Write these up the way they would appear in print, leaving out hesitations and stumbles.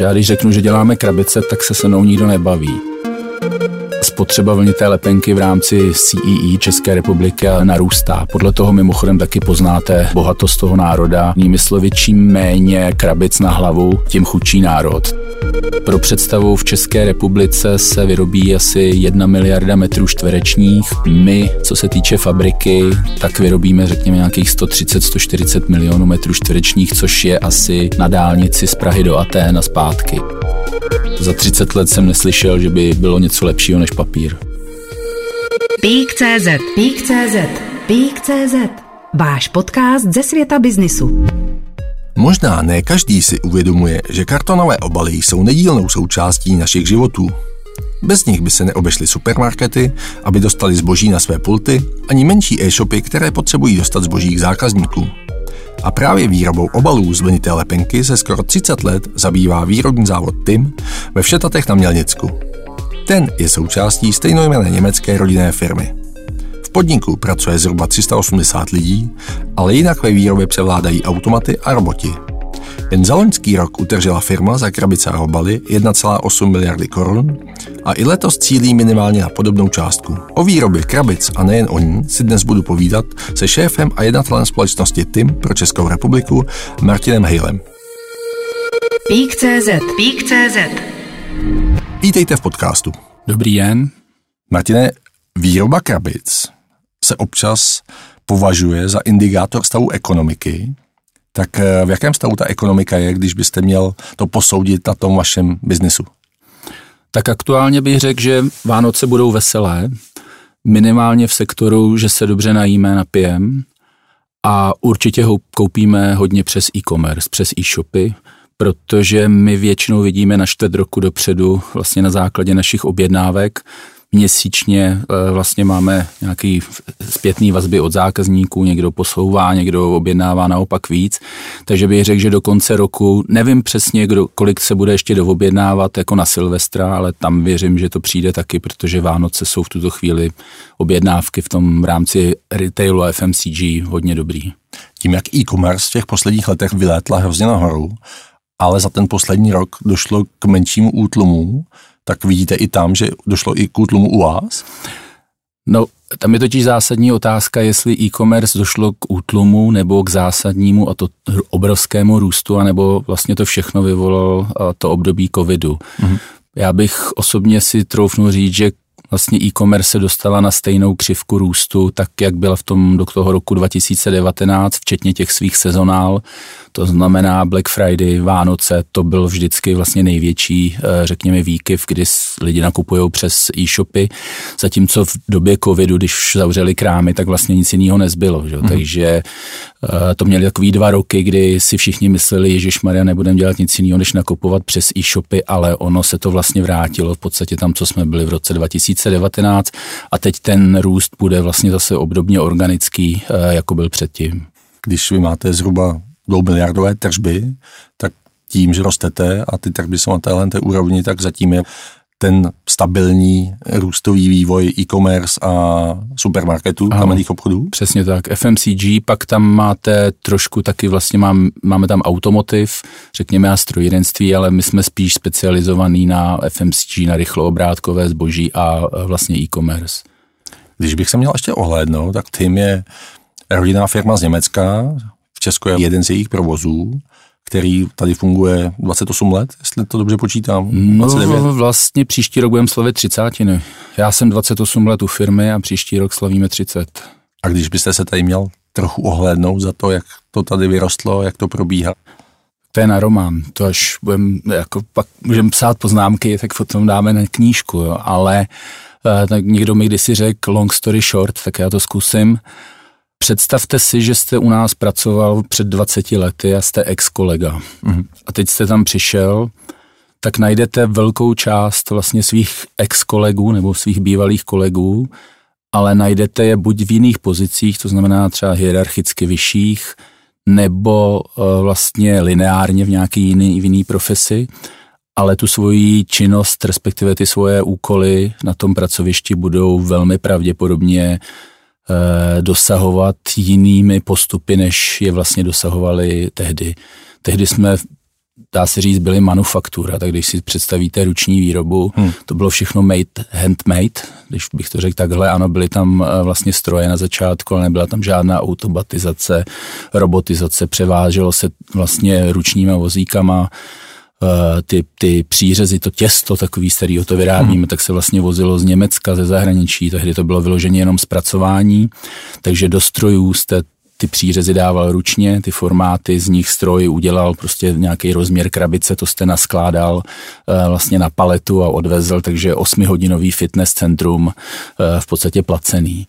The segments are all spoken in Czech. Já když řeknu, že děláme krabice, tak se mnou nikdo nebaví. Spotřeba vlnité lepenky v rámci CEE České republiky narůstá. Podle toho mimochodem taky poznáte bohatost toho národa. Jinými slovy, čím méně krabic na hlavu, tím chudší národ. Pro představu, v České republice se vyrobí asi 1 miliarda metrů čtverečních. My, co se týče fabriky, tak vyrobíme řekněme nějakých 130-140 milionů metrů čtverečních, což je asi na dálnici z Prahy do Atén a zpátky. Za 30 let jsem neslyšel, že by bylo něco lepšího než papír. Peak.cz, Peak.cz, Peak.cz. Váš podcast ze světa biznisu. Možná ne každý si uvědomuje, že kartonové obaly jsou nedílnou součástí našich životů. Bez nich by se neobešly supermarkety, aby dostali zboží na své pulty, ani menší e-shopy, které potřebují dostat zboží k zákazníkům. A právě výrobou obalů z vlnité lepenky se skoro 30 let zabývá výrobní závod Thimm ve Všetatech na Mělnicku. Ten je součástí stejnojmenné německé rodinné firmy. V podniku pracuje zhruba 380 lidí, ale jinak ve výrobě převládají automaty a roboti. Jen za loňský rok utržela firma za krabice a obaly 1,8 miliardy korun a i letos cílí minimálně na podobnou částku. O výrobě krabic a nejen o ní si dnes budu povídat se šéfem a jednatelem společnosti Thimm pro Českou republiku Martinem Hejlem. Peak.cz, Peak.cz. Vítejte v podcastu. Dobrý den. Martine, výroba krabic se občas považuje za indikátor stavu ekonomiky. Tak v jakém stavu ta ekonomika je, když byste měl to posoudit na tom vašem biznesu? Tak aktuálně bych řekl, že Vánoce budou veselé, minimálně v sektoru, že se dobře najíme, napijeme a určitě ho koupíme hodně přes e-commerce, přes e-shopy, protože my většinou vidíme na čtvrt roku dopředu vlastně na základě našich objednávek. Měsíčně vlastně máme nějaký zpětný vazby od zákazníků, někdo posouvá, někdo objednává naopak víc, takže bych řekl, že do konce roku, nevím přesně, kolik se bude ještě doobjednávat jako na Silvestra, ale tam věřím, že to přijde taky, protože Vánoce jsou v tuto chvíli objednávky v tom rámci retailu a FMCG hodně dobrý. Tím, jak e-commerce v těch posledních letech vylétla hrozně nahoru, ale za ten poslední rok došlo k menšímu útlumu, tak vidíte i tam, že došlo i k útlumu u vás? No, tam je totiž zásadní otázka, jestli e-commerce došlo k útlumu nebo k zásadnímu a to obrovskému růstu, anebo vlastně to všechno vyvolalo to období covidu. Mhm. Já bych osobně si troufnu říct, že vlastně e-commerce se dostala na stejnou křivku růstu, tak jak byla v tom do toho roku 2019, včetně těch svých sezonál, to znamená Black Friday, Vánoce, to byl vždycky vlastně největší, řekněme, výkyv, kdy lidi nakupují přes e-shopy, zatímco v době covidu, když zavřeli krámy, tak vlastně nic jiného nezbylo, že? Takže to měli takový 2 roky, kdy si všichni mysleli, ježišmarja, nebudeme dělat nic jiného, než nakupovat přes e-shopy, ale ono se to vlastně vrátilo v podstatě tam, co jsme byli v roce 2019 a teď ten růst bude vlastně zase obdobně organický, jako byl předtím. Když vy máte zhruba 2 miliardové tržby, tak tím, že rostete a ty tržby jsou na téhleté úrovni, tak zatím je ten stabilní růstový vývoj e-commerce a supermarketů a malých obchodů. Přesně tak. FMCG, pak tam máte trošku taky vlastně máme tam automotiv, řekněme a strojírenství, ale my jsme spíš specializovaný na FMCG, na rychloobrádkové zboží a vlastně e-commerce. Když bych se měl ještě ohlédnout, tak Thimm je rodinná firma z Německa, v Česku je jeden z jejich provozů, který tady funguje 28 let, jestli to dobře počítám. 29. No vlastně příští rok budeme slavit 30. Já jsem 28 let u firmy a příští rok slavíme 30. A když byste se tady měl trochu ohlédnout za to, jak to tady vyrostlo, jak to probíhá? To je na román, to až budeme, jako pak můžeme psát poznámky, tak potom dáme na knížku, jo. Ale tak někdo mi kdysi řekl long story short, tak já to zkusím. Představte si, že jste u nás pracoval před 20 lety a jste ex-kolega. Mm. A teď jste tam přišel, tak najdete velkou část vlastně svých ex-kolegů nebo svých bývalých kolegů, ale najdete je buď v jiných pozicích, to znamená třeba hierarchicky vyšších, nebo vlastně lineárně v nějaké jiné profesi, ale tu svoji činnost, respektive ty svoje úkoly na tom pracovišti budou velmi pravděpodobně dosahovat jinými postupy, než je vlastně dosahovali tehdy. Tehdy jsme dá se říct, byly manufaktura, tak když si představíte ruční výrobu, to bylo všechno handmade, když bych to řekl takhle, ano, byly tam vlastně stroje na začátku, ale nebyla tam žádná automatizace, robotizace, převáželo se vlastně ručníma vozíkama, ty přířezy, to těsto takový, z kterého to vyrábíme, tak se vlastně vozilo z Německa, ze zahraničí, tehdy to bylo vyloženě jenom zpracování, takže do strojů jste ty přířezy dával ručně, ty formáty, z nich stroj udělal prostě nějaký rozměr krabice, to jste naskládal vlastně na paletu a odvezl, takže 8hodinový fitness centrum v podstatě placený.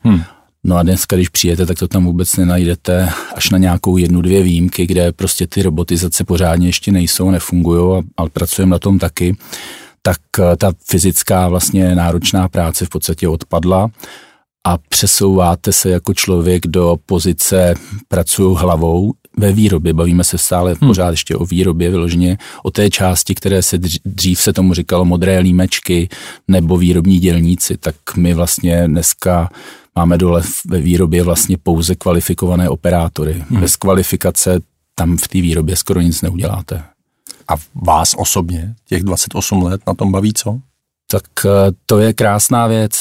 No a dneska, když přijete, tak to tam vůbec nenajdete, až na nějakou 1-2 výjimky, kde prostě ty robotizace pořádně ještě nejsou, nefungujou, ale pracujeme na tom taky, tak ta fyzická vlastně náročná práce v podstatě odpadla a přesouváte se jako člověk do pozice pracuju hlavou ve výrobě. Bavíme se stále pořád ještě o výrobě vyloženě, o té části, které se dřív se tomu říkalo modré límečky nebo výrobní dělníci, tak my vlastně dneska máme dole ve výrobě vlastně pouze kvalifikované operátory. Bez kvalifikace tam v té výrobě skoro nic neuděláte. A vás osobně, těch 28 let, na tom baví co? Tak to je krásná věc.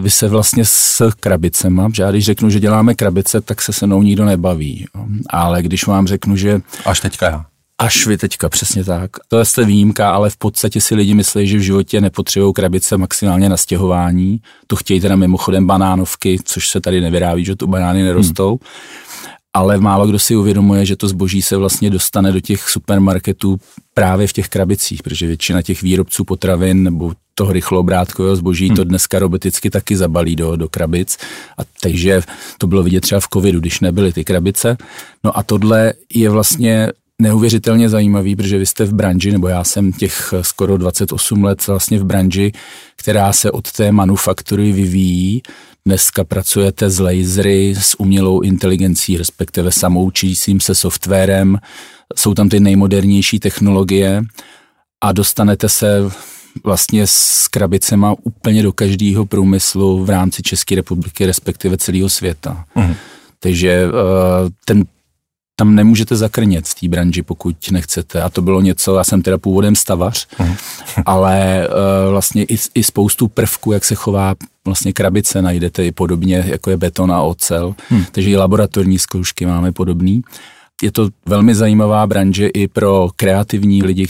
Vy se vlastně s krabicema, protože já když řeknu, že děláme krabice, tak se mnou nikdo nebaví. Ale když vám řeknu, že... Až teďka já. Až vy teďka, přesně tak. To je výjimka, ale v podstatě si lidi myslí, že v životě nepotřebují krabice maximálně na stěhování. To chtějí teda mimochodem banánovky, což se tady nevyrábí, že tu banány nerostou. Ale málo kdo si uvědomuje, že to zboží se vlastně dostane do těch supermarketů právě v těch krabicích, protože většina těch výrobců potravin nebo toho rychloobrátkového zboží to dneska roboticky taky zabalí do krabic. A takže to bylo vidět třeba v covidu, když nebyly ty krabice. No a tohle je vlastně neuvěřitelně zajímavý, protože vy jste v branži, nebo já jsem těch skoro 28 let vlastně v branži, která se od té manufaktury vyvíjí. Dneska pracujete s lasery, s umělou inteligencí, respektive samoučícím se softwarem. Jsou tam ty nejmodernější technologie a dostanete se vlastně s krabicema úplně do každého průmyslu v rámci České republiky, respektive celého světa. Takže tam nemůžete zakrnět z té branži, pokud nechcete. A to bylo něco, já jsem teda původem stavař, ale vlastně i spoustu prvků, jak se chová vlastně krabice, najdete i podobně, jako je beton a ocel. Takže i laboratorní zkoušky máme podobný. Je to velmi zajímavá branže i pro kreativní lidi,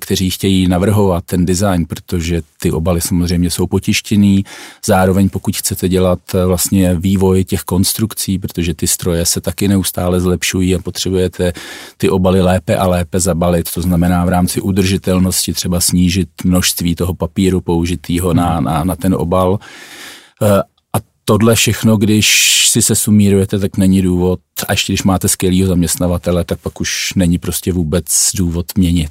kteří chtějí navrhovat ten design, protože ty obaly samozřejmě jsou potištěný. Zároveň pokud chcete dělat vlastně vývoj těch konstrukcí, protože ty stroje se taky neustále zlepšují a potřebujete ty obaly lépe a lépe zabalit, to znamená v rámci udržitelnosti třeba snížit množství toho papíru použitýho na ten obal. A tohle všechno, když se sumírujete, tak není důvod, a ještě když máte skvělýho zaměstnavatele, tak pak už není prostě vůbec důvod měnit.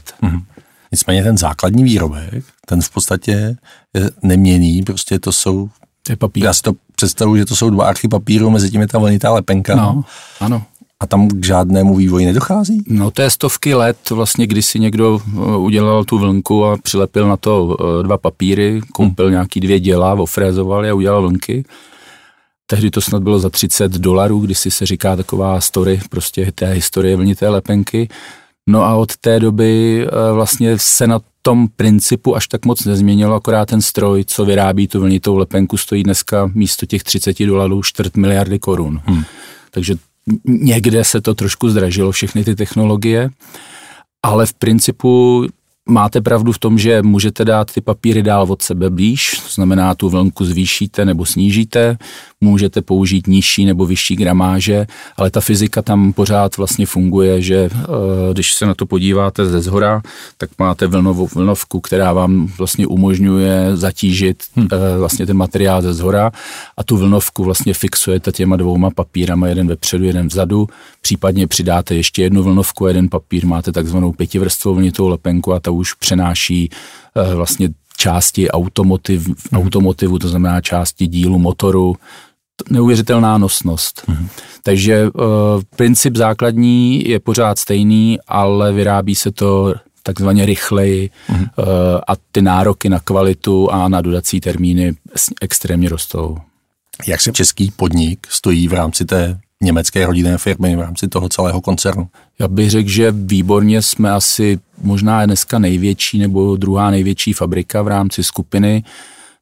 Nicméně ten základní výrobek, ten v podstatě je neměnný, prostě to jsou, já si to představuji, že to jsou 2 archy papíru, mezi tím je ta vlnitá lepenka. No, ano. A tam k žádnému vývoji nedochází? No to je stovky let, vlastně když si někdo udělal tu vlnku a přilepil na to 2 papíry, koupil nějaký 2 děla, ofrézoval je a udělal vlnky. Tehdy to snad bylo za $30, když si se říká taková story, prostě té historie vlnité lepenky. No a od té doby vlastně se na tom principu až tak moc nezměnilo, akorát ten stroj, co vyrábí tu vlnitou lepenku, stojí dneska místo těch $30 $250 milion. Takže někde se to trošku zdražilo, všechny ty technologie, ale v principu máte pravdu v tom, že můžete dát ty papíry dál od sebe blíž, to znamená tu vlnku zvýšíte nebo snížíte, můžete použít nižší nebo vyšší gramáže, ale ta fyzika tam pořád vlastně funguje, že když se na to podíváte ze zhora, tak máte vlnovku, která vám vlastně umožňuje zatížit vlastně ten materiál ze zhora a tu vlnovku vlastně fixujete těma 2 papírama, jeden vepředu, jeden vzadu, případně přidáte ještě jednu vlnovku a jeden papír, máte takzvanou 5vrstvou vlnitou lepenku a ta už přenáší vlastně části automotivu, to znamená části dílu motoru, neuvěřitelná nosnost. Takže princip základní je pořád stejný, ale vyrábí se to takzvaně rychleji a ty nároky na kvalitu a na dodací termíny extrémně rostou. Jak se český podnik stojí v rámci té německé rodinné firmy v rámci toho celého koncernu? Já bych řekl, že výborně jsme asi možná dneska největší nebo druhá největší fabrika v rámci skupiny.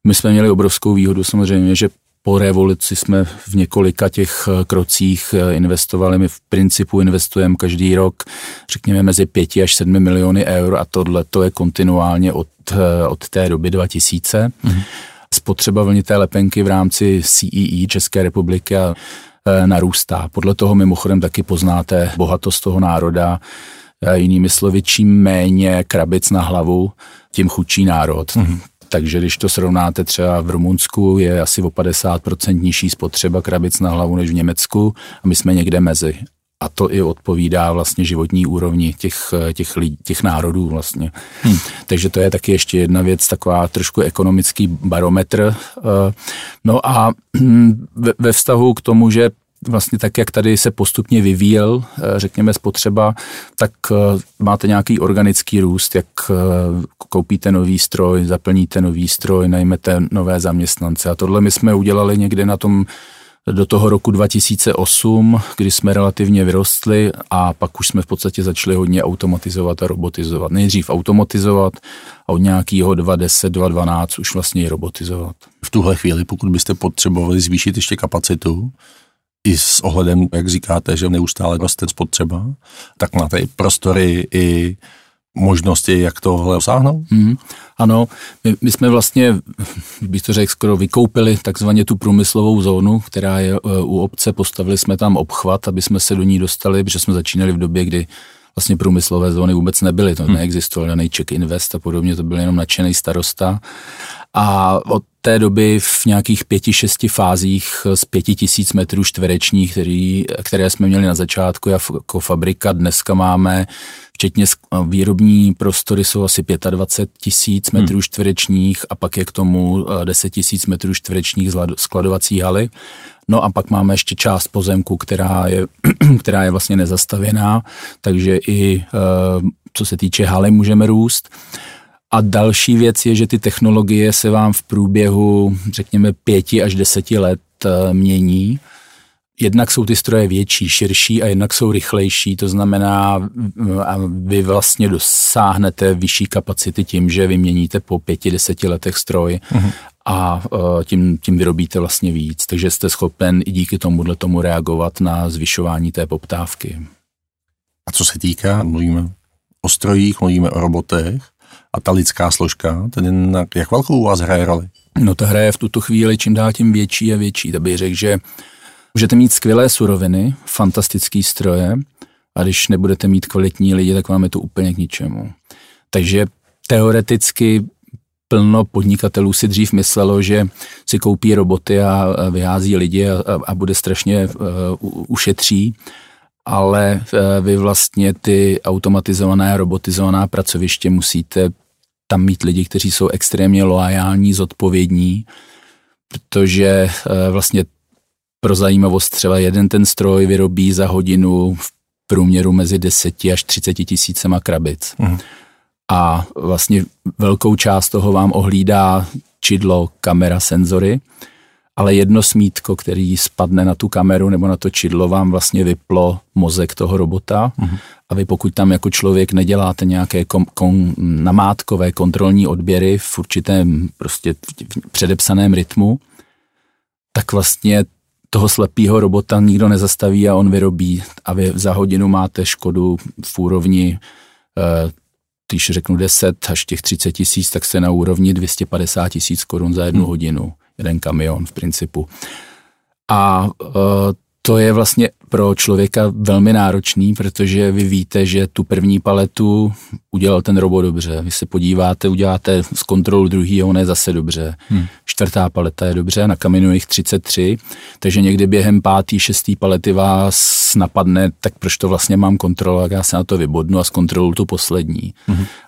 My jsme měli obrovskou výhodu samozřejmě, že po revoluci jsme v několika těch krocích investovali. My v principu investujeme každý rok, řekněme, mezi 5 až 7 miliony eur a tohle to je kontinuálně od té doby 2000. Mm-hmm. Spotřeba vlnité lepenky v rámci CEE České republiky narůstá. Podle toho mimochodem taky poznáte bohatost toho národa. Jinými slovy, čím méně krabic na hlavu, tím chudší národ. Mm-hmm. Takže když to srovnáte třeba v Rumunsku, je asi o 50% nižší spotřeba krabic na hlavu než v Německu a my jsme někde mezi. A to i odpovídá vlastně životní úrovni těch národů vlastně. Takže to je taky ještě jedna věc, taková trošku ekonomický barometr. No a ve vztahu k tomu, že vlastně tak, jak tady se postupně vyvíjel, řekněme, spotřeba, tak máte nějaký organický růst, jak koupíte nový stroj, zaplníte nový stroj, najmete nové zaměstnance. A tohle my jsme udělali někde do toho roku 2008, kdy jsme relativně vyrostli a pak už jsme v podstatě začali hodně automatizovat a robotizovat. Nejdřív automatizovat a od nějakého 2010, 2012 už vlastně i robotizovat. V tuhle chvíli, pokud byste potřebovali zvýšit ještě kapacitu, i s ohledem, jak říkáte, že neustále roste spotřeba, tak máte i prostory, i možnosti, jak tohle dosáhnout? Ano, my jsme vlastně, bych to řekl, skoro vykoupili takzvaně tu průmyslovou zónu, která je u obce, postavili jsme tam obchvat, aby jsme se do ní dostali, protože jsme začínali v době, kdy vlastně průmyslové zóny vůbec nebyly, to neexistovalo, daný CzechInvest a podobně, to byl jenom nadšený starosta. A od té doby v nějakých 5-6 fázích z 5 000 metrů čtverečních, které jsme měli na začátku jako fabrika, dneska máme, včetně výrobní prostory jsou asi 25 000 metrů čtverečních a pak je k tomu 10 000 metrů čtverečních skladovací haly. No a pak máme ještě část pozemku, která je vlastně nezastavěná, takže i co se týče haly můžeme růst. A další věc je, že ty technologie se vám v průběhu, řekněme, 5 až 10 let mění. Jednak jsou ty stroje větší, širší a jednak jsou rychlejší, to znamená, vy vlastně dosáhnete vyšší kapacity tím, že vyměníte po 5-10 letech stroj a tím vyrobíte vlastně víc, takže jste schopen i díky tomu reagovat na zvyšování té poptávky. A co se týká, mluvíme o strojích, mluvíme o robotech, a ta lidská složka, tedy jak velkou u vás hraje roli? No ta hraje v tuto chvíli čím dál tím větší a větší. Tak bych řekl, že můžete mít skvělé suroviny, fantastický stroje a když nebudete mít kvalitní lidi, tak vám je to úplně k ničemu. Takže teoreticky plno podnikatelů si dřív myslelo, že si koupí roboty a vyhází lidi a bude strašně ušetří. Ale vy vlastně ty automatizované a robotizovaná pracoviště musíte tam mít lidi, kteří jsou extrémně loajální, zodpovědní, protože vlastně pro zajímavost třeba jeden ten stroj vyrobí za hodinu v průměru mezi 10 až 30 tisícema krabic. A vlastně velkou část toho vám ohlídá čidlo, kamera, senzory, ale jedno smítko, který spadne na tu kameru nebo na to čidlo, vám vlastně vyplo mozek toho robota a vy pokud tam jako člověk neděláte nějaké namátkové kontrolní odběry v určitém prostě předepsaném rytmu, tak vlastně toho slepýho robota nikdo nezastaví a on vyrobí a vy za hodinu máte škodu v úrovni, když řeknu 10 až těch 30 tisíc, tak se na úrovni 250 tisíc korun za jednu hodinu. Jeden kamion v principu. A to je vlastně pro člověka velmi náročný, protože vy víte, že tu první paletu udělal ten robot dobře. Vy se podíváte, uděláte z kontrolu druhýho, ne zase dobře. Čtvrtá paleta je dobře, na kamionu jich 33, takže někdy během 5., 6. palety vás napadne, tak proč to vlastně mám kontrolovat, já se na to vybodnu a zkontroluji tu poslední.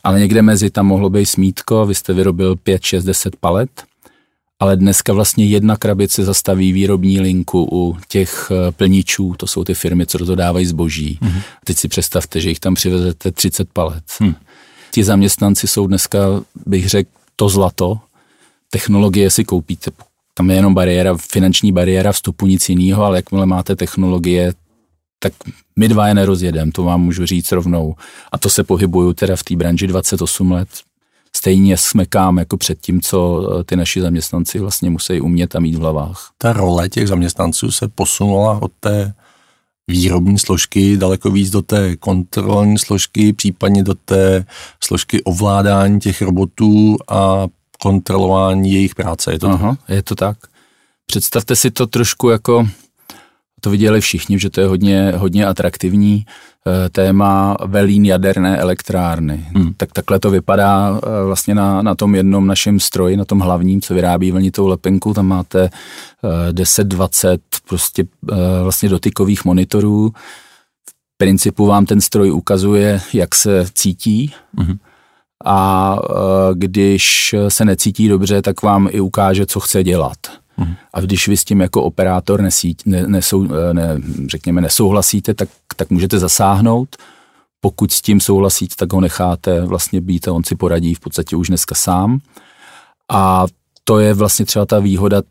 Ale někde mezi tam mohlo být smítko, vy jste vyrobil 5, 6, 10 palet, ale dneska vlastně jedna krabice zastaví výrobní linku u těch plničů, to jsou ty firmy, co dodávají zboží. Teď si představte, že jich tam přivezete 30 palet. Ti zaměstnanci jsou dneska, bych řekl, to zlato. Technologie si koupíte tam je jenom bariéra, finanční bariéra vstupu, nic jiného, ale jakmile máte technologie, tak my dva je nerozjedem, to vám můžu říct rovnou. A to se pohybuju teda v té branži 28 let. Stejně smekám jako před tím, co ty naši zaměstnanci vlastně musí umět a mít v hlavách. Ta role těch zaměstnanců se posunula od té výrobní složky daleko víc do té kontrolní složky, případně do té složky ovládání těch robotů a kontrolování jejich práce. Je to tak? Je to tak. Představte si to trošku jako, to viděli všichni, že to je hodně atraktivní téma velín jaderné elektrárny. Tak takhle to vypadá vlastně na tom jednom našem stroji, na tom hlavním, co vyrábí vlnitou lepenku, tam máte 10-20 prostě vlastně dotykových monitorů. V principu vám ten stroj ukazuje, jak se cítí, a když se necítí dobře, tak vám i ukáže, co chce dělat. A když vy s tím jako operátor nesouhlasíte, tak můžete zasáhnout. Pokud s tím souhlasíte, tak ho necháte vlastně být a on si poradí v podstatě už dneska sám. A to je vlastně třeba ta výhoda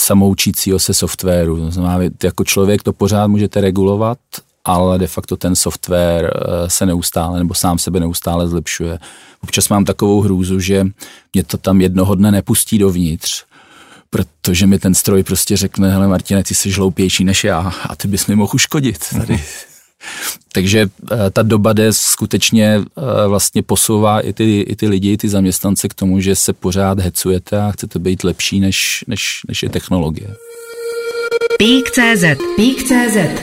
samoučícího se softwaru. To znamená, jako člověk to pořád můžete regulovat, ale de facto ten software se neustále nebo sám sebe neustále zlepšuje. Občas mám takovou hrůzu, že mě to tam jednoho dne nepustí dovnitř, protože mi ten stroj prostě řekne, hele Martine, ty jsi hloupější než já a ty bys mi mohl uškodit tady. Takže ta doba jde skutečně vlastně posouvá i ty lidi, ty zaměstnance k tomu, že se pořád hecujete a chcete být lepší než je technologie. Peak.cz. Peak.cz.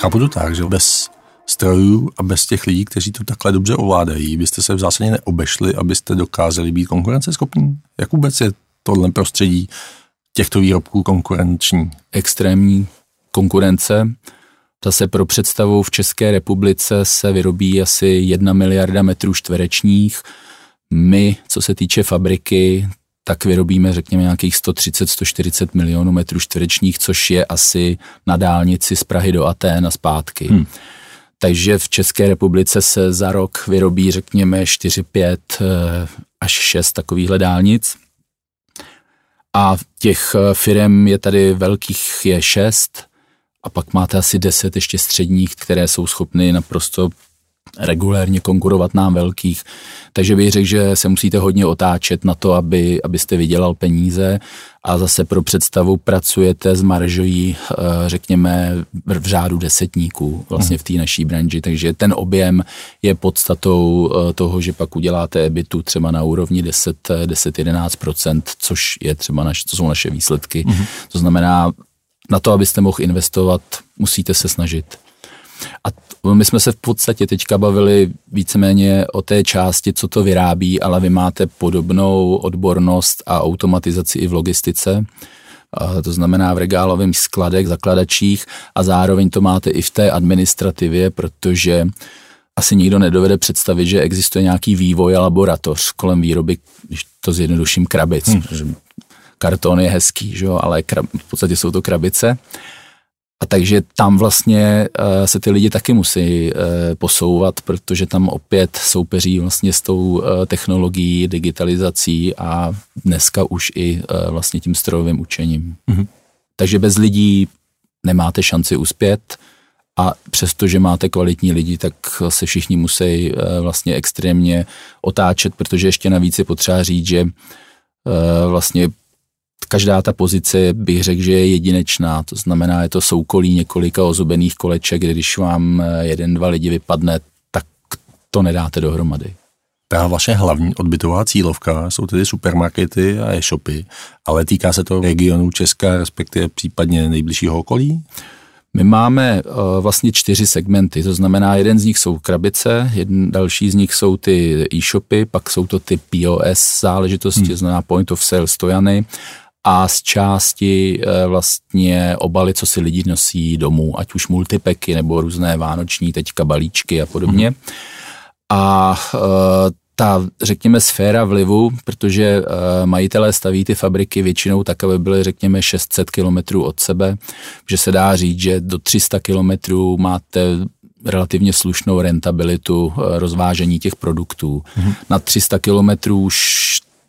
Chápu to tak, že bez strojů a bez těch lidí, kteří to takhle dobře ovládají, byste se v zásadě neobešli, abyste dokázali být konkurenceschopní? Jak vůbec je tohle prostředí těchto výrobků konkurenční? Extrémní konkurence. Zase pro představu, v České republice se vyrobí asi 1 miliarda metrů čtverečních. My, co se týče fabriky, tak vyrobíme, řekněme, nějakých 130-140 milionů metrů čtverečních, což je asi na dálnici z Prahy do Atén a zpátky. Takže v České republice se za rok vyrobí, řekněme, 4, 5 až 6 takovýchhle dálnic. A těch firem je tady velkých je 6 a pak máte asi 10 ještě středních, které jsou schopny naprosto regulérně konkurovat nám velkých. Takže bych řekl, že se musíte hodně otáčet na to, abyste vydělal peníze a zase pro představu pracujete s marží, řekněme, v řádu desetníků vlastně v té naší branži. Takže ten objem je podstatou toho, že pak uděláte EBITu třeba na úrovni 10-11%, což je třeba to jsou naše výsledky. To znamená, na to, abyste mohl investovat, musíte se snažit. A my jsme se v podstatě teďka bavili víceméně o té části, co to vyrábí, ale vy máte podobnou odbornost a automatizaci i v logistice, to znamená v regálovém skladech, zakladačích a zároveň to máte i v té administrativě, protože asi nikdo nedovede představit, že existuje nějaký vývoj a laboratoř kolem výroby, když to zjednoduším, krabic. Karton je hezký, že jo, ale v podstatě jsou to krabice. A takže tam vlastně se ty lidi taky musí posouvat, protože tam opět soupeří vlastně s tou technologií, digitalizací a dneska už i vlastně tím strojovým učením. Takže bez lidí nemáte šanci uspět a přestože máte kvalitní lidi, tak se všichni musí vlastně extrémně otáčet, protože ještě navíc je potřeba říct, že vlastně každá ta pozice, bych řekl, že je jedinečná, to znamená, je to soukolí několika ozubených koleček, když vám 1-2 lidi vypadne, tak to nedáte dohromady. Ta vaše hlavní odbytová cílovka jsou tedy supermarkety a e-shopy, ale týká se to regionu Česka, respektive případně nejbližšího okolí? My máme vlastně 4 segmenty, to znamená, jeden z nich jsou krabice, další z nich jsou ty e-shopy, pak jsou to ty POS záležitosti, znamená point of sale stojany, a z části vlastně obaly, co si lidi nosí domů, ať už multipeky nebo různé vánoční teďka balíčky a podobně. A ta, řekněme, sféra vlivu, protože majitelé staví ty fabriky většinou tak, aby byly, řekněme, 600 kilometrů od sebe, že se dá říct, že do 300 kilometrů máte relativně slušnou rentabilitu rozvážení těch produktů. Na 300 kilometrů už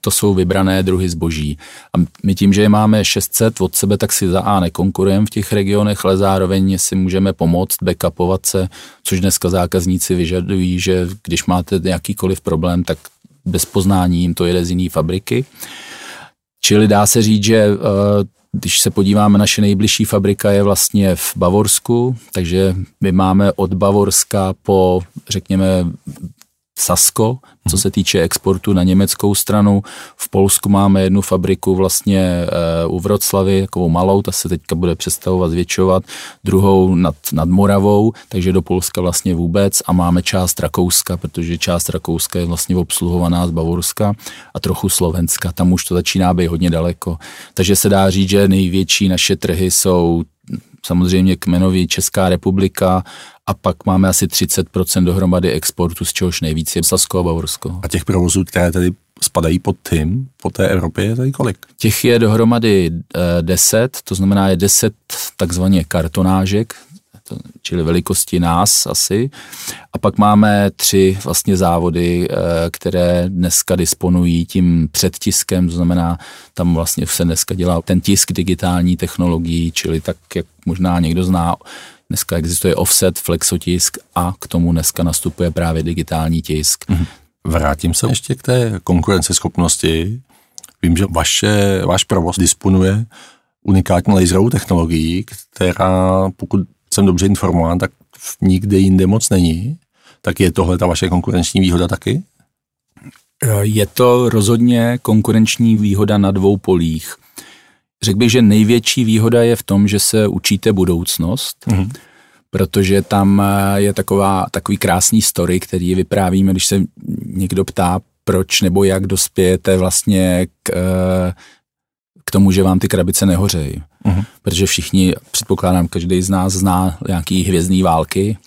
to jsou vybrané druhy zboží. A my tím, že je máme 600 od sebe, tak si za A nekonkurujeme v těch regionech, ale zároveň si můžeme pomoct, backupovat se, což dneska zákazníci vyžadují, že když máte jakýkoliv problém, tak bez poznání jim to jede z jiné fabriky. Čili dá se říct, že když se podíváme, naše nejbližší fabrika je vlastně v Bavorsku, takže my máme od Bavorska po, řekněme, Sasko, co se týče exportu na německou stranu. V Polsku máme jednu fabriku vlastně u Vroclavy, takovou malou, ta se teďka bude přestavovat, zvětšovat, druhou nad Moravou, takže do Polska vlastně vůbec a máme část Rakouska, protože část Rakouska je vlastně obsluhovaná z Bavorska a trochu Slovenska, tam už to začíná být hodně daleko. Takže se dá říct, že největší naše trhy jsou samozřejmě kmenový Česká republika a pak máme asi 30% dohromady exportu, z čehož nejvíc je Sasko a Bavorsko. A těch provozů, které tady spadají pod Thimm, po té Evropě je tady kolik? Těch je dohromady 10, to znamená je 10 takzvaně kartonážek, čili velikosti nás asi. A pak máme 3 vlastně závody, které dneska disponují tím předtiskem, to znamená, tam vlastně se dneska dělá ten tisk digitální technologií, čili tak, jak možná někdo zná, dneska existuje offset, flexotisk a k tomu dneska nastupuje právě digitální tisk. Vrátím se ještě k té konkurenceschopnosti. Vím, že váš provoz disponuje unikátní laserovou technologií, která, pokud jsem dobře informován, tak nikde jinde moc není. Tak je tohle ta vaše konkurenční výhoda taky? Je to rozhodně konkurenční výhoda na dvou polích. Řekl bych, že největší výhoda je v tom, že se učíte budoucnost, protože tam je takový krásný story, který vyprávíme, když se někdo ptá, proč nebo jak dospějete vlastně k tomu, že vám ty krabice nehořejí. Protože všichni, předpokládám, každý z nás zná nějaký hvězdný války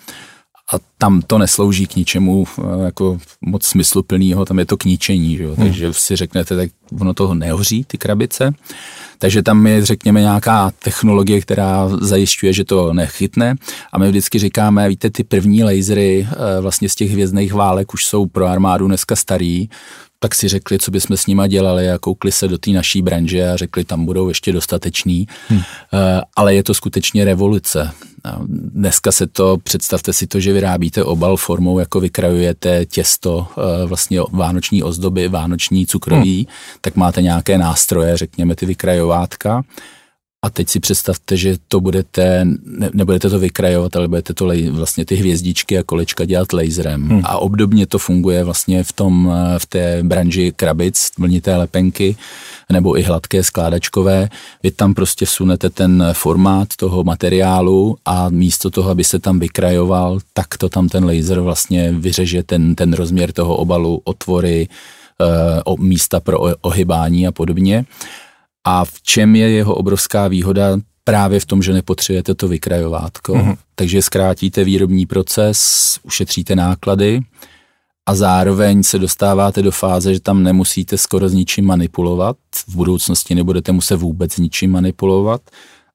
a tam to neslouží k ničemu jako moc smysluplného, tam je to k ničení, že jo? Takže si řeknete, tak ono toho nehoří, ty krabice, takže tam je, řekněme, nějaká technologie, která zajišťuje, že to nechytne a my vždycky říkáme, víte, ty první lasery vlastně z těch hvězdných válek už jsou pro armádu dneska starý, tak si řekli, co bychom s nima dělali a koukli se do té naší branže a řekli, tam budou ještě dostatečný, ale je to skutečně revoluce. Dneska se to, představte si to, že vyrábíte obal formou, jako vykrajujete těsto, vlastně vánoční ozdoby, vánoční cukroví, tak máte nějaké nástroje, řekněme ty vykrajovátka a teď si představte, že to budete, nebudete to vykrajovat, ale budete to vlastně ty hvězdičky a kolečka dělat laserem. A obdobně to funguje vlastně v té branži krabic, vlnité lepenky nebo i hladké skládačkové. Vy tam prostě vsunete ten formát toho materiálu a místo toho, aby se tam vykrajoval, tak to tam ten laser vlastně vyřeže ten rozměr toho obalu, otvory, místa pro ohybání a podobně. A v čem je jeho obrovská výhoda? Právě v tom, že nepotřebujete to vykrajovátko. Takže zkrátíte výrobní proces, ušetříte náklady a zároveň se dostáváte do fáze, že tam nemusíte skoro s ničím manipulovat. V budoucnosti nebudete muset vůbec s ničím manipulovat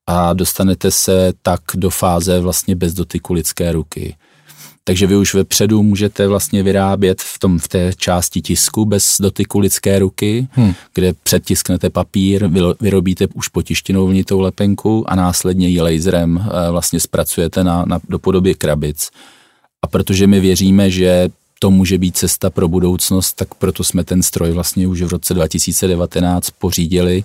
a dostanete se tak do fáze vlastně bez dotyku lidské ruky. Takže vy už vepředu můžete vlastně vyrábět v té části tisku bez dotyku lidské ruky, kde předtisknete papír, vyrobíte už potištěnou vlnitou lepenku a následně ji laserem vlastně zpracujete do podoby krabic. A protože my věříme, že to může být cesta pro budoucnost, tak proto jsme ten stroj vlastně už v roce 2019 pořídili.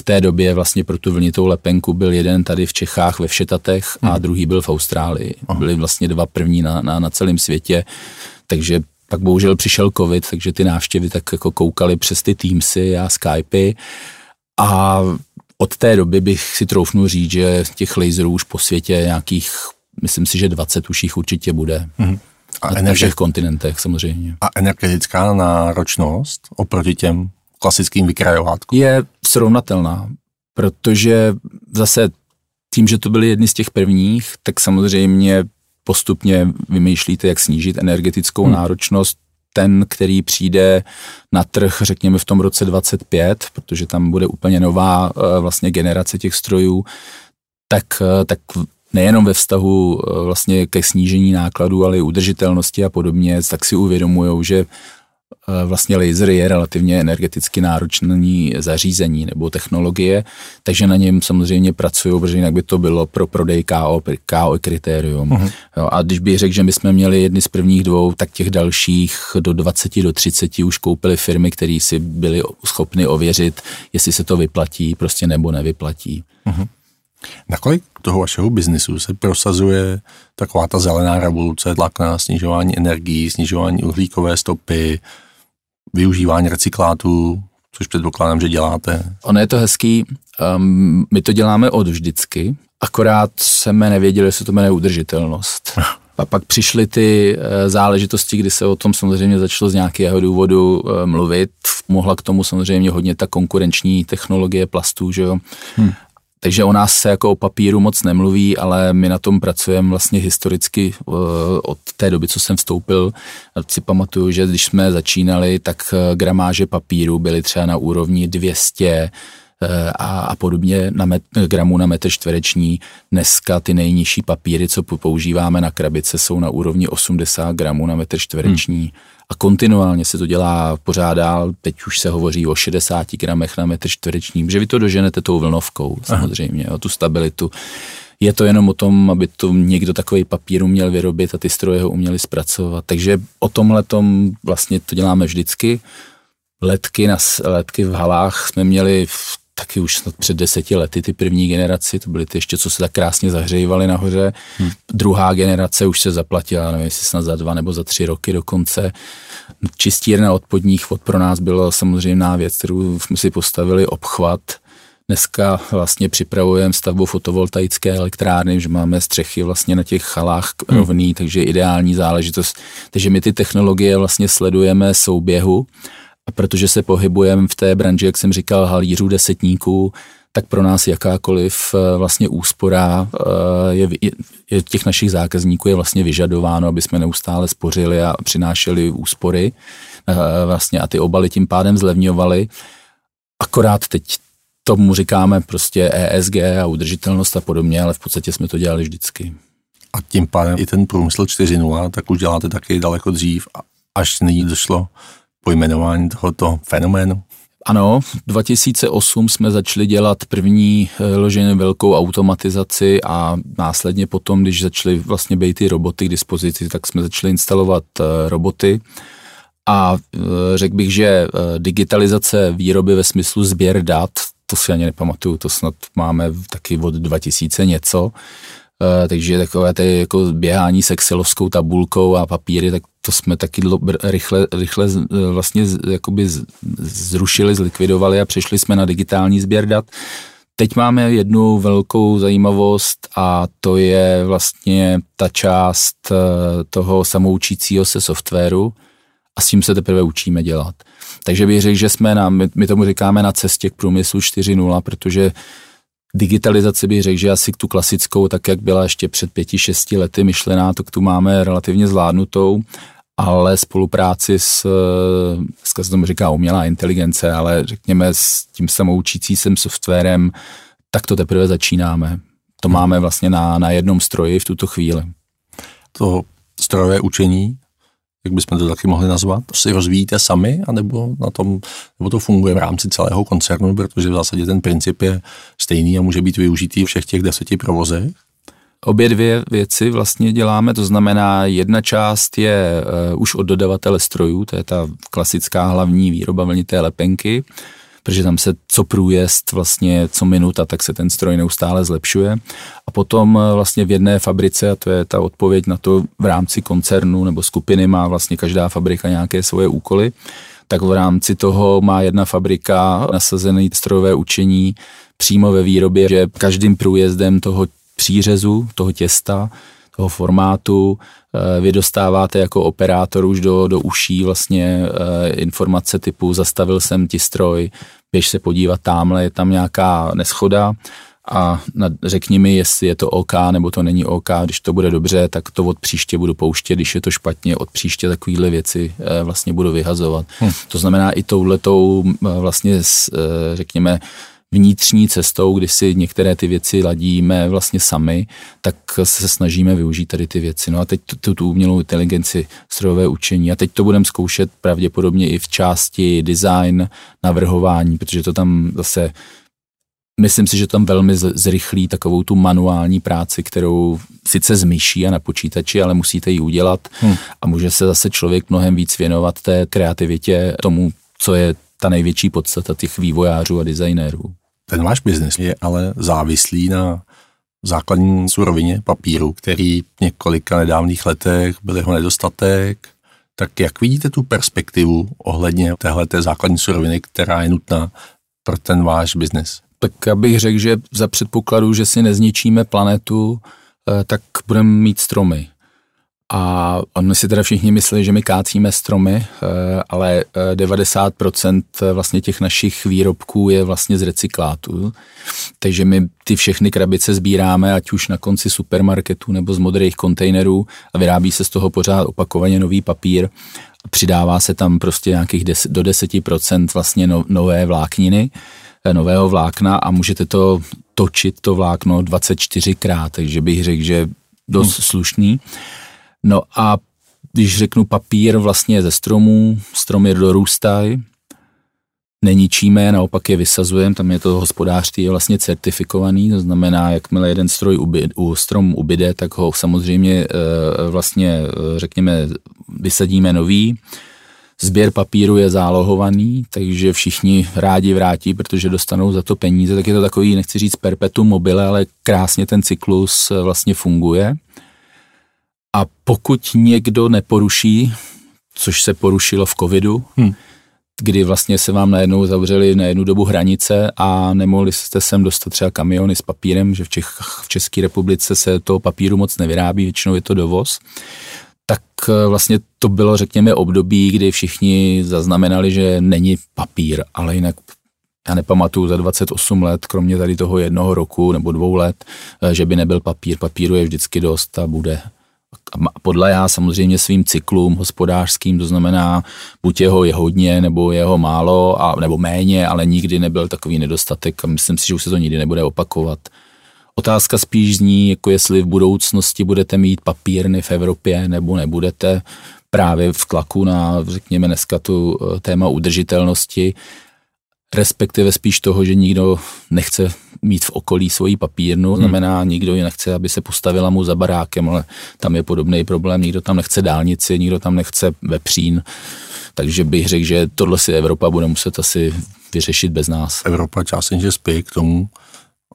V té době vlastně pro tu vlnitou lepenku byl jeden tady v Čechách ve Všetatech a druhý byl v Austrálii. Aha. Byly vlastně 2 první na celém světě, takže pak bohužel přišel covid, takže ty návštěvy tak jako koukaly přes ty Teamsy a Skypy a od té doby bych si troufnul říct, že těch laserů už po světě nějakých, myslím si, že 20 už jich určitě bude. Na všech kontinentech samozřejmě. A energetická náročnost oproti těm klasickým vykrajovátkům je srovnatelná, protože zase tím, že to byly jedny z těch prvních, tak samozřejmě postupně vymýšlíte, jak snížit energetickou náročnost. Ten, který přijde na trh, řekněme v tom roce 25, protože tam bude úplně nová vlastně generace těch strojů, tak nejenom ve vztahu vlastně ke snížení nákladů, ale i udržitelnosti a podobně, tak si uvědomujou, že vlastně laser je relativně energeticky náročný zařízení nebo technologie, takže na něm samozřejmě pracují, protože jinak by to bylo pro prodej KO kritérium. Uh-huh. Jo, a když bych řekl, že my jsme měli jedny z prvních dvou, tak těch dalších do 20, do 30 už koupily firmy, které si byly schopny ověřit, jestli se to vyplatí prostě nebo nevyplatí. Uh-huh. Nakolik toho vašeho biznisu se prosazuje taková ta zelená revoluce, tlak na snižování energií, snižování uhlíkové stopy, využívání recyklátů, což předpokládám, že děláte? Ono je to hezký, my to děláme od vždycky, akorát jsme nevěděli, jestli to jmenuje udržitelnost. A pak přišly ty záležitosti, kdy se o tom samozřejmě začalo z nějakého důvodu mluvit, mohla k tomu samozřejmě hodně ta konkurenční technologie plastů, že jo? Takže o nás se jako o papíru moc nemluví, ale my na tom pracujeme vlastně historicky od té doby, co jsem vstoupil. Si pamatuju, že když jsme začínali, tak gramáže papíru byly třeba na úrovni 200 a podobně gramů na metr čtvereční. Dneska ty nejnižší papíry, co používáme na krabice, jsou na úrovni 80 gramů na metr čtvereční. A kontinuálně se to dělá pořád dál, teď už se hovoří o 60 gramech na metr čtvereční, protože vy to doženete tou vlnovkou samozřejmě, o tu stabilitu. Je to jenom o tom, aby to někdo takový papír uměl vyrobit a ty stroje ho uměli zpracovat. Takže o tomhletom vlastně to děláme vždycky. Ledky v halách jsme měli taky už snad před 10 lety, ty první generaci, to byly ty ještě, co se tak krásně zahřívaly nahoře. Druhá generace už se zaplatila, nevím, jestli snad za 2 nebo za 3 roky dokonce. Čistírna odpadních vod pro nás byla samozřejmá věc, kterou jsme si postavili obchvat. Dneska vlastně připravujeme stavbu fotovoltaické elektrárny, že máme střechy vlastně na těch halách rovný, takže ideální záležitost. Takže my ty technologie vlastně sledujeme souběhu. A protože se pohybujeme v té branži, jak jsem říkal, halířů, desetníků, tak pro nás jakákoliv vlastně úspora je těch našich zákazníků je vlastně vyžadováno, aby jsme neustále spořili a přinášeli úspory vlastně a ty obaly tím pádem zlevňovali. Akorát teď tomu říkáme prostě ESG a udržitelnost a podobně, ale v podstatě jsme to dělali vždycky. A tím pádem i ten průmysl 4.0, tak už děláte taky daleko dřív, až nyní došlo pojmenování tohoto fenoménu? Ano, 2008 jsme začali dělat první vyloženě velkou automatizaci a následně potom, když začaly vlastně být ty roboty k dispozici, tak jsme začali instalovat roboty a řekl bych, že digitalizace výroby ve smyslu sběr dat, to si ani nepamatuju, to snad máme taky od 2000 něco, takže takové ty jako běhání s excelovskou tabulkou a papíry, tak to jsme taky rychle vlastně jakoby zrušili, zlikvidovali a přešli jsme na digitální sběr dat. Teď máme jednu velkou zajímavost a to je vlastně ta část toho samoučícího se softwaru a s tím se teprve učíme dělat. Takže bych řekl, že jsme my tomu říkáme na cestě k průmyslu 4.0, protože digitalizaci bych řekl, že asi tu klasickou, tak jak byla ještě před 5-6 lety myšlená, tak tu máme relativně zvládnutou, ale spolupráci dneska se tomu říká umělá inteligence, ale řekněme s tím samoučícím softwarem, tak to teprve začínáme. To máme vlastně na jednom stroji v tuto chvíli. To strojové učení, jak bychom to taky mohli nazvat, si rozvíjíte sami, anebo nebo to funguje v rámci celého koncernu, protože v zásadě ten princip je stejný a může být využitý všech těch 10 provozech? Obě dvě věci vlastně děláme, to znamená jedna část je už od dodavatele strojů, to je ta klasická hlavní výroba vlnité lepenky, protože tam se co průjezd, vlastně co minuta, tak se ten stroj neustále zlepšuje. A potom vlastně v jedné fabrice, a to je ta odpověď na to v rámci koncernu nebo skupiny, má vlastně každá fabrika nějaké svoje úkoly, tak v rámci toho má jedna fabrika nasazené strojové učení přímo ve výrobě, že každým průjezdem toho přířezu, toho těsta, toho formátu, vy dostáváte jako operátor už do uší vlastně informace typu zastavil jsem ti stroj, běž se podívat tamhle, je tam nějaká neschoda a řekni mi, jestli je to OK nebo to není OK, když to bude dobře, tak to od příště budu pouštět, když je to špatně, od příště takovýhle věci vlastně budu vyhazovat. To znamená i touhletou vlastně řekněme vnitřní cestou, kdy si některé ty věci ladíme vlastně sami, tak se snažíme využít tady ty věci. No a teď tu umělou inteligenci, strojové učení a teď to budeme zkoušet pravděpodobně i v části design, navrhování, protože to tam zase, myslím si, že tam velmi zrychlí takovou tu manuální práci, kterou sice z myší a na počítači, ale musíte ji udělat a může se zase člověk mnohem víc věnovat té kreativitě, tomu, co je ta největší podstata těch vývojářů a designérů. Ten váš biznis je ale závislý na základní surovině papíru, který v několika nedávných letech byl jeho nedostatek. Tak jak vidíte tu perspektivu ohledně téhleté základní suroviny, která je nutná pro ten váš biznis? Tak abych řekl, že za předpokladu, že si nezničíme planetu, tak budeme mít stromy. A my si teda všichni myslí, že my kácíme stromy, ale 90% vlastně těch našich výrobků je vlastně z recyklátu. Takže my ty všechny krabice sbíráme, ať už na konci supermarketu nebo z modrých kontejnerů a vyrábí se z toho pořád opakovaně nový papír. Přidává se tam prostě nějakých do 10% vlastně nové vlákniny, nového vlákna a můžete to točit, to vlákno 24krát, takže bych řekl, že dost slušný. No a když řeknu papír vlastně ze stromů, stromy dorůstají, neničíme, naopak je vysazujeme, tam je to hospodářství vlastně certifikovaný, to znamená, jakmile jeden stroj strom ubyde, tak ho samozřejmě vlastně řekněme vysadíme nový. Sběr papíru je zálohovaný, takže všichni rádi vrátí, protože dostanou za to peníze, tak je to takový, nechci říct perpetuum mobile, ale krásně ten cyklus vlastně funguje. A pokud někdo neporuší, což se porušilo v covidu, kdy vlastně se vám najednou zavřeli na jednu dobu hranice a nemohli jste sem dostat třeba kamiony s papírem, že v České republice se toho papíru moc nevyrábí, většinou je to dovoz, tak vlastně to bylo, řekněme, období, kdy všichni zaznamenali, že není papír, ale jinak já nepamatuju za 28 let, kromě tady toho jednoho roku nebo 2 let, že by nebyl papír. Papíru je vždycky dost a bude. A podle já samozřejmě svým cyklům hospodářským, to znamená, buď jeho je hodně, nebo jeho málo, nebo méně, ale nikdy nebyl takový nedostatek a myslím si, že už se to nikdy nebude opakovat. Otázka spíš zní, jako jestli v budoucnosti budete mít papírny v Evropě nebo nebudete, právě v tlaku na, řekněme dneska tu téma udržitelnosti, respektive spíš toho, že nikdo nechce mít v okolí svoji papírnu, znamená nikdo ji nechce, aby se postavila mu za barákem, ale tam je podobný problém, nikdo tam nechce dálnici, nikdo tam nechce vepřín, takže bych řekl, že tohle si Evropa bude muset asi vyřešit bez nás. Evropa částečně spěje k tomu,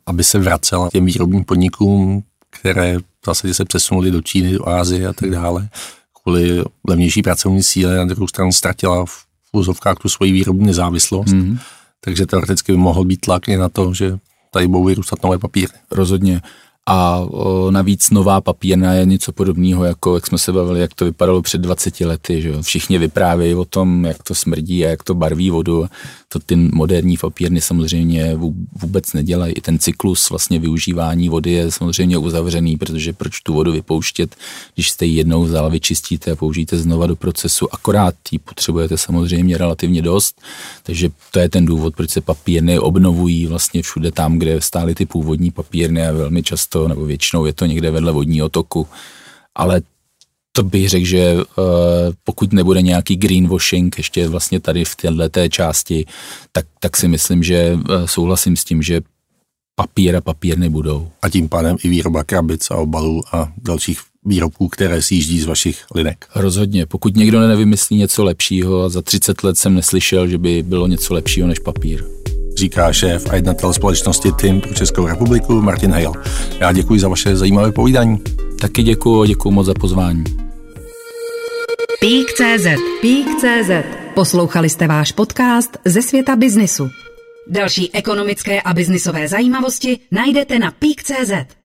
aby se vracela těm výrobním podnikům, které v zásadě se přesunuly do Číny, do Ázie a tak dále, kvůli levnější pracovní síle, na druhou stranu ztratila v úzovkách tu svoji výrobní nezávislost, takže teoreticky by mohl být tlak i na to, že tady budou vyrůstat nové papíry. Rozhodně. A navíc nová papírna je něco podobného, jako jak jsme se bavili, jak to vypadalo před 20 lety. Že? Všichni vyprávějí o tom, jak to smrdí a jak to barví vodu. To ty moderní papírny samozřejmě vůbec nedělají. I ten cyklus vlastně využívání vody je samozřejmě uzavřený, protože proč tu vodu vypouštět, když jste ji jednou vzal, vyčistíte a použijete znova do procesu. Akorát ji potřebujete samozřejmě relativně dost, takže to je ten důvod, proč se papírny obnovují vlastně všude tam, kde stály ty původní papírny a velmi často nebo většinou je to někde vedle vodního toku, ale to bych řekl, že pokud nebude nějaký greenwashing ještě vlastně tady v této části, tak si myslím, že souhlasím s tím, že papír a papírny budou. A tím pádem i výroba krabic a obalů a dalších výrobků, které sjíždí z vašich linek. Rozhodně, pokud někdo nevymyslí něco lepšího, za 30 let jsem neslyšel, že by bylo něco lepšího než papír. Říká šéf a jednatel společnosti Thimm pro Českou republiku Martin Hejl. Já děkuji za vaše zajímavé povídání. Taky děkuji moc za pozvání. Peak.cz. Poslouchali jste váš podcast ze světa biznisu. Další ekonomické a biznisové zajímavosti najdete na Peak.cz.